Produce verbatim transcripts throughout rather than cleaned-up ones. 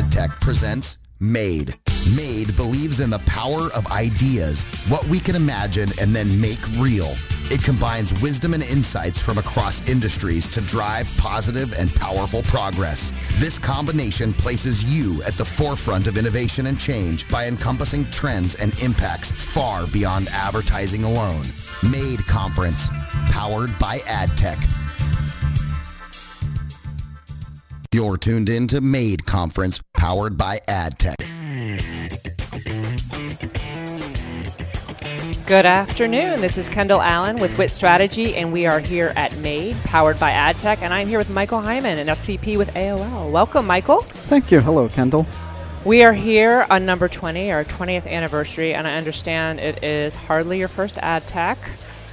Ad Tech presents MADE. MADE believes in the power of ideas, what we can imagine and then make real. It combines wisdom and insights from across industries to drive positive and powerful progress. This combination places you at the forefront of innovation and change by encompassing trends and impacts far beyond advertising alone. MADE Conference, powered by Ad Tech. You're tuned in to MADE Conference, powered by Ad Tech. Good afternoon. This is Kendall Allen with W I T Strategy, and we are here at MADE, powered by Ad Tech, and I'm here with Michael Hyman, an S V P with A O L. Welcome, Michael. Thank you. Hello, Kendall. We are here on number twenty, our twentieth anniversary, and I understand it is hardly your first Ad Tech.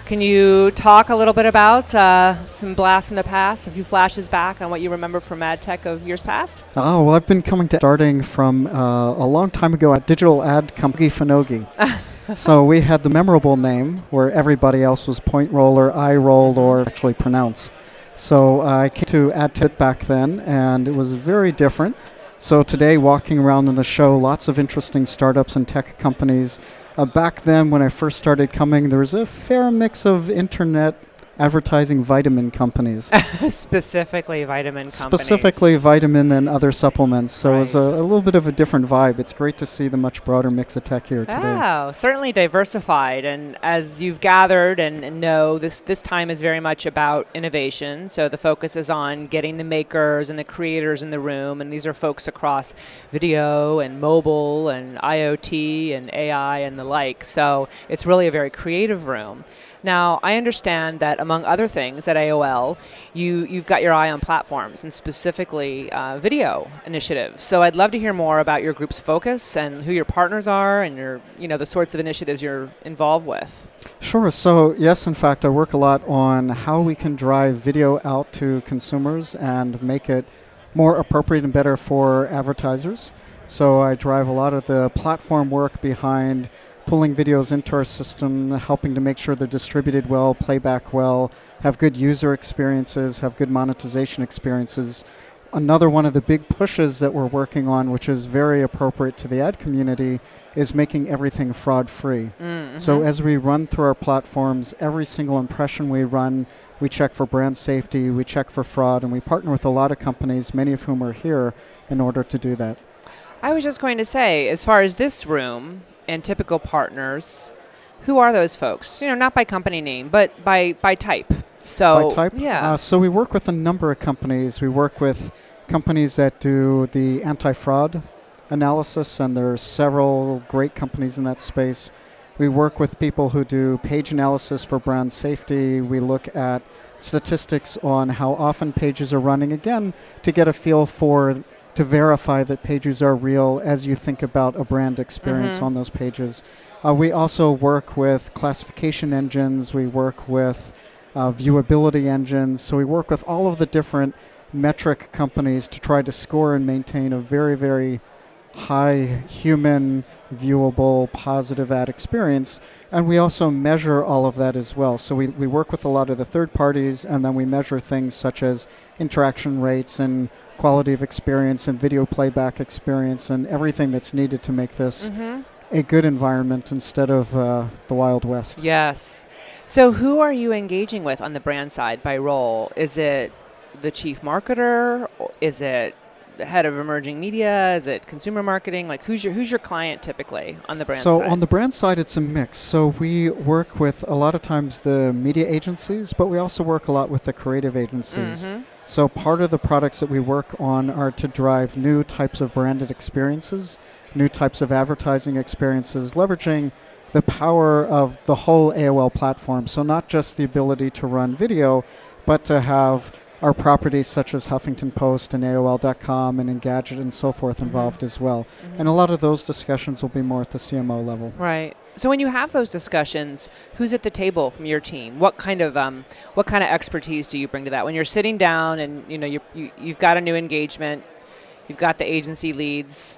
Can you talk a little bit about uh, some blasts from the past, a few flashes back on what you remember from Ad Tech of years past? Oh, well, I've been coming to starting from uh, a long time ago at digital ad company Finogi. So we had the memorable name where everybody else was point roller, eye roll, or actually pronounce. So uh, I came to Ad Tech back then, and it was very different. So today, walking around in the show, lots of interesting startups and tech companies. Uh, back then, when I first started coming, there was a fair mix of internet advertising vitamin companies. Specifically vitamin companies. Specifically vitamin and other supplements. So right. It was a, a little bit of a different vibe. It's great to see the much broader mix of tech here today. Wow, certainly diversified. And as you've gathered and, and know, this, this time is very much about innovation. So the focus is on getting the makers and the creators in the room. And these are folks across video and mobile and IoT and A I and the like. So it's really a very creative room. Now, I understand that, among other things, at A O L, you, you've got your eye on platforms and specifically uh, video initiatives. So I'd love to hear more about your group's focus and who your partners are and your, you know, the sorts of initiatives you're involved with. Sure. So, yes, in fact, I work a lot on how we can drive video out to consumers and make it more appropriate and better for advertisers. So I drive a lot of the platform work behind pulling videos into our system, helping to make sure they're distributed well, playback well, have good user experiences, have good monetization experiences. Another one of the big pushes that we're working on, which is very appropriate to the ad community, is making everything fraud-free. Mm-hmm. So as we run through our platforms, every single impression we run, we check for brand safety, we check for fraud, and we partner with a lot of companies, many of whom are here, in order to do that. I was just going to say, as far as this room, and typical partners, who are those folks? You know, not by company name, but by, by type. So, by type? Yeah. Uh, so we work with a number of companies. We work with companies that do the anti-fraud analysis, and there are several great companies in that space. We work with people who do page analysis for brand safety. We look at statistics on how often pages are running, again, to get a feel for to verify that pages are real as you think about a brand experience mm-hmm. on those pages. Uh, we also work with classification engines. We work with uh, viewability engines. So we work with all of the different metric companies to try to score and maintain a very, very high human, viewable, positive ad experience. And we also measure all of that as well. So we, we work with a lot of the third parties, and then we measure things such as interaction rates and quality of experience and video playback experience and everything that's needed to make this mm-hmm. a good environment instead of uh, the Wild West. Yes. So who are you engaging with on the brand side by role? Is it the chief marketer? Is it the head of emerging media? Is it consumer marketing? Like who's your who's your client typically on the brand so side? So on the brand side, it's a mix. So we work with a lot of times the media agencies, but we also work a lot with the creative agencies. Mm-hmm. So part of the products that we work on are to drive new types of branded experiences, new types of advertising experiences, leveraging the power of the whole A O L platform. So not just the ability to run video, but to have our properties such as Huffington Post and A O L dot com and Engadget and so forth involved mm-hmm. as well. Mm-hmm. And a lot of those discussions will be more at the C M O level. Right. So when you have those discussions, who's at the table from your team? What kind of um, what kind of expertise do you bring to that? When you're sitting down and you know you, you you've got a new engagement, you've got the agency leads.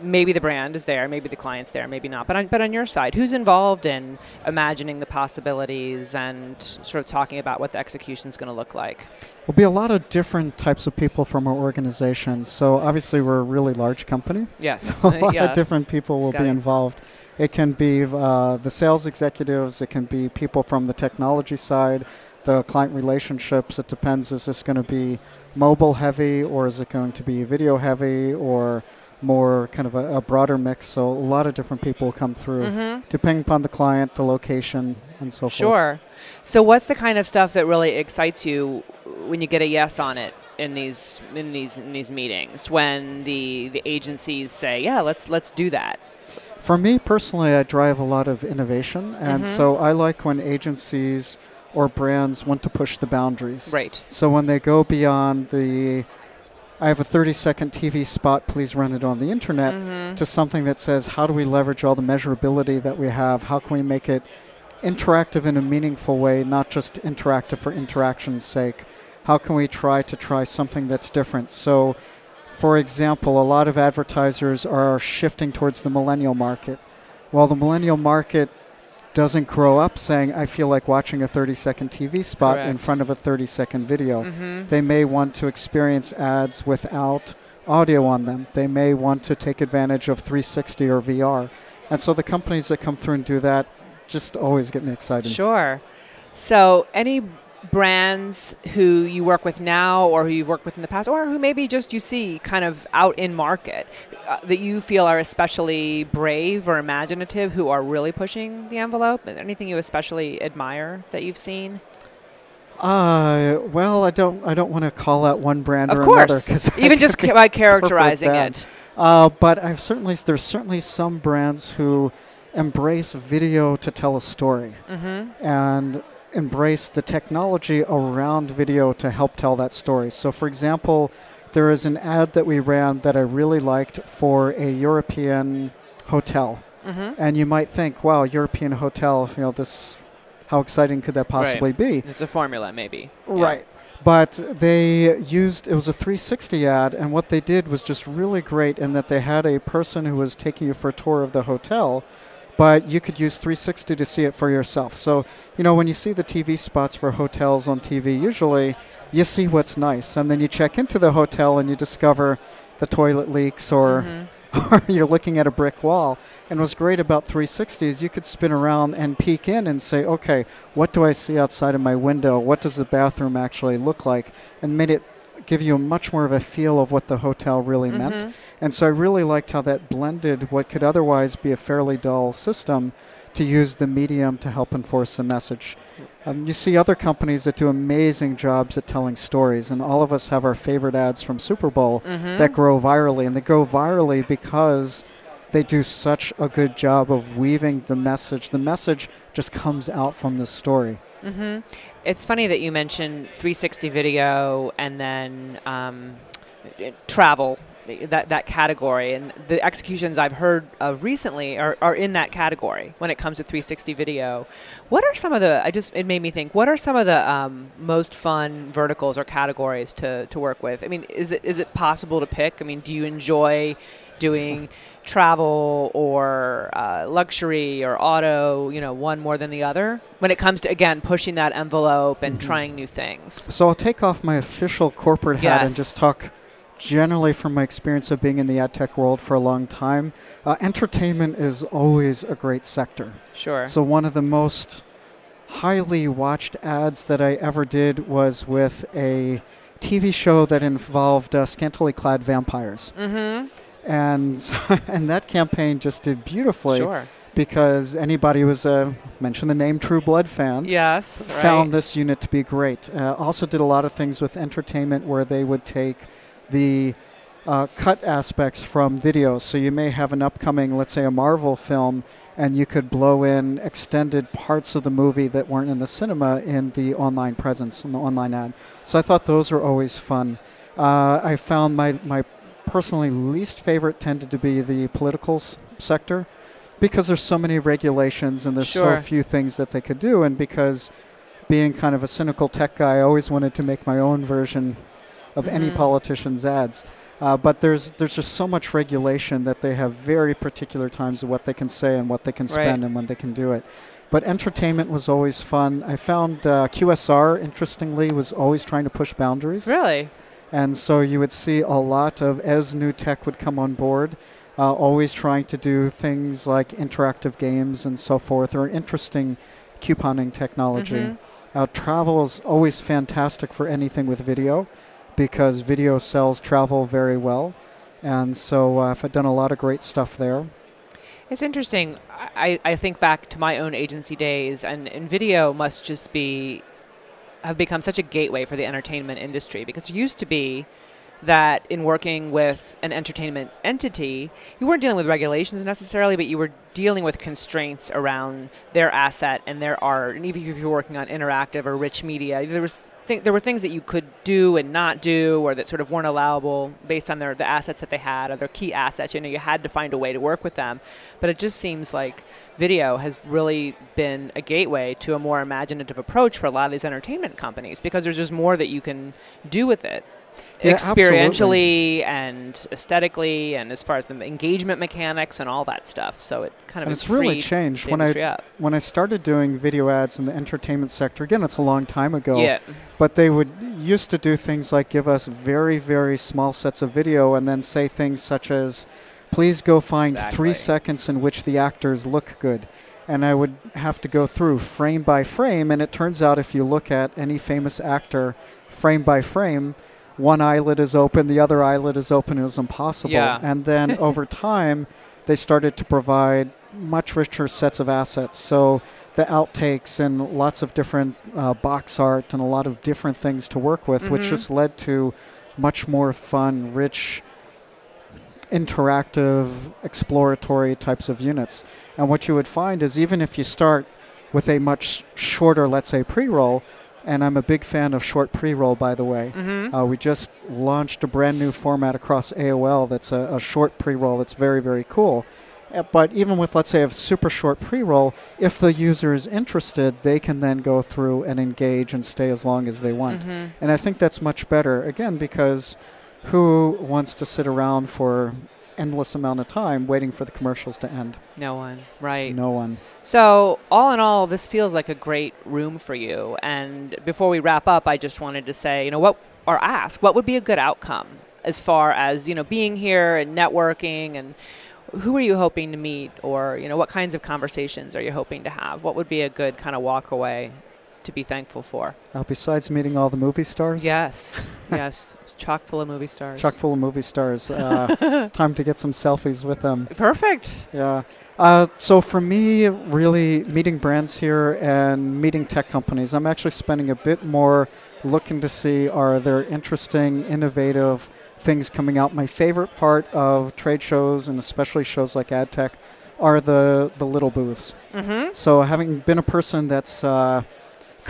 maybe the brand is there, maybe the client's there, maybe not. But on, but on your side, who's involved in imagining the possibilities and sort of talking about what the execution's going to look like? There'll be a lot of different types of people from our organization. So obviously we're a really large company. Yes. So a lot yes. of different people will Got be it. involved. It can be uh, the sales executives. It can be people from the technology side, the client relationships. It depends. Is this going to be mobile heavy, or is it going to be video heavy, or more kind of a, a broader mix? So a lot of different people come through, mm-hmm. depending upon the client, the location, and so forth. Sure. So what's the kind of stuff that really excites you when you get a yes on it in these in these in these meetings, when the the agencies say, yeah, let's let's do that? For me personally, I drive a lot of innovation, and mm-hmm. so I like when agencies or brands want to push the boundaries. Right. So when they go beyond the, I have a thirty-second T V spot, please run it on the internet, mm-hmm. to something that says, how do we leverage all the measurability that we have? How can we make it interactive in a meaningful way, not just interactive for interaction's sake? How can we try to try something that's different? So, for example, a lot of advertisers are shifting towards the millennial market. While the millennial market doesn't grow up saying, I feel like watching a thirty-second T V spot Correct. in front of a thirty-second video. Mm-hmm. They may want to experience ads without audio on them. They may want to take advantage of three sixty or V R. And so the companies that come through and do that just always get me excited. Sure. So any brands who you work with now, or who you've worked with in the past, or who maybe just you see kind of out in market uh, that you feel are especially brave or imaginative, who are really pushing the envelope? Anything you especially admire that you've seen? Uh, well, I don't I don't want to call out one brand or another. Of course. Even just ca- by characterizing it. Uh, but I've certainly there's certainly some brands who embrace video to tell a story. Mm-hmm. And embrace the technology around video to help tell that story. So for example, there is an ad that we ran that I really liked for a European hotel. Mm-hmm. And you might think, wow, European hotel, you know, this, how exciting could that possibly right. be? It's a formula maybe. Right. Yeah. But they used, it was a three sixty ad, and what they did was just really great in that they had a person who was taking you for a tour of the hotel, but you could use three sixty to see it for yourself. So, you know, when you see the T V spots for hotels on T V, usually you see what's nice. And then you check into the hotel and you discover the toilet leaks, or, mm-hmm. or you're looking at a brick wall. And what's great about three sixty is you could spin around and peek in and say, okay, what do I see outside of my window? What does the bathroom actually look like? And made it give you much more of a feel of what the hotel really mm-hmm. meant. And so I really liked how that blended what could otherwise be a fairly dull system to use the medium to help enforce the message. Um, you see other companies that do amazing jobs at telling stories, and all of us have our favorite ads from Super Bowl mm-hmm. that grow virally, and they go virally because they do such a good job of weaving the message. The message just comes out from the story. Mm-hmm. It's funny that you mentioned three sixty video and then um, travel, that that category. And the executions I've heard of recently are, are in that category when it comes to three sixty video. What are some of the, I just, it made me think, what are some of the um, most fun verticals or categories to, to work with? I mean, is it is it possible to pick? I mean, do you enjoy doing travel or uh, luxury or auto, you know, one more than the other when it comes to, again, pushing that envelope and mm-hmm. trying new things? So I'll take off my official corporate hat yes. and just talk generally from my experience of being in the ad tech world for a long time. Uh, entertainment is always a great sector. Sure. So one of the most highly watched ads that I ever did was with a T V show that involved uh, scantily clad vampires. Mm-hmm. And so, and that campaign just did beautifully sure. because anybody who was a, mention the name, True Blood fan, yes, found right. this unit to be great. Uh, also did a lot of things with entertainment where they would take the uh, cut aspects from videos. So you may have an upcoming, let's say, a Marvel film, and you could blow in extended parts of the movie that weren't in the cinema in the online presence, in the online ad. So I thought those were always fun. Uh, I found my... my personally least favorite tended to be the political s- sector because there's so many regulations and there's sure. so few things that they could do, and because being kind of a cynical tech guy, I always wanted to make my own version of mm-hmm. any politician's ads. Uh, but there's there's just so much regulation that they have very particular times of what they can say and what they can spend right. and when they can do it. But entertainment was always fun. I found uh, Q S R, interestingly, was always trying to push boundaries. Really? And so you would see a lot of, as new tech would come on board, uh, always trying to do things like interactive games and so forth, or interesting couponing technology. Mm-hmm. uh, travel is always fantastic for anything with video, because video sells travel very well. And so uh, I've done a lot of great stuff there. It's interesting. I, I think back to my own agency days, and, and video must just be, have become such a gateway for the entertainment industry, because it used to be that in working with an entertainment entity, you weren't dealing with regulations necessarily, but you were dealing with constraints around their asset and their art. And even if you were working on interactive or rich media, there was th- there were things that you could do and not do, or that sort of weren't allowable based on their the assets that they had, or their key assets. You know, you had to find a way to work with them. But it just seems like video has really been a gateway to a more imaginative approach for a lot of these entertainment companies, because there's just more that you can do with it. Yeah, experientially absolutely. And aesthetically, and as far as the engagement mechanics and all that stuff. So it kind of it's really changed when I up. when I started doing video ads in the entertainment sector. Again, it's a long time ago. Yeah. But they would used to do things like give us very very small sets of video, and then say things such as, "Please go find exactly. three seconds in which the actors look good." And I would have to go through frame by frame, and it turns out if you look at any famous actor frame by frame, one eyelid is open, the other eyelid is open. It was impossible. Yeah. And then over time, they started to provide much richer sets of assets. So the outtakes and lots of different uh, box art and a lot of different things to work with, mm-hmm. which just led to much more fun, rich, interactive, exploratory types of units. And what you would find is, even if you start with a much shorter, let's say, pre-roll, and I'm a big fan of short pre-roll, by the way. Mm-hmm. Uh, we just launched a brand new format across A O L that's a, a short pre-roll that's very, very cool. Uh, but even with, let's say, a super short pre-roll, if the user is interested, they can then go through and engage and stay as long as they want. Mm-hmm. And I think that's much better, again, because who wants to sit around for endless amount of time waiting for the commercials to end? No one, right? No one. So all in all, this feels like a great room for you. And before we wrap up, I just wanted to say, you know, what or ask, what would be a good outcome as far as, you know, being here and networking, and who are you hoping to meet, or, you know, what kinds of conversations are you hoping to have? What would be a good kind of walk away to be thankful for? Uh, besides meeting all the movie stars? Yes, yes. Chock full of movie stars. Chock full of movie stars. Uh, time to get some selfies with them. Perfect. Yeah. Uh, so for me, really meeting brands here and meeting tech companies. I'm actually spending a bit more looking to see, are there interesting, innovative things coming out. My favorite part of trade shows, and especially shows like AdTech, are the, the little booths. Mm-hmm. So having been a person that's Uh,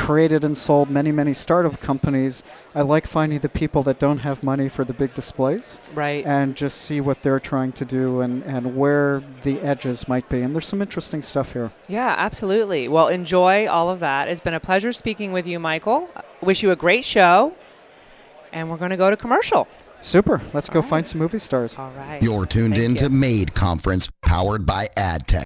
created and sold many, many startup companies, I like finding the people that don't have money for the big displays, right? And just see what they're trying to do, and, and where the edges might be. And there's some interesting stuff here. Yeah, absolutely. Well, enjoy all of that. It's been a pleasure speaking with you, Michael. I wish you a great show. And we're going to go to commercial. Super. Let's all go right. find some movie stars. All right. You're tuned Thank in you. to MADE Conference, powered by AdTech.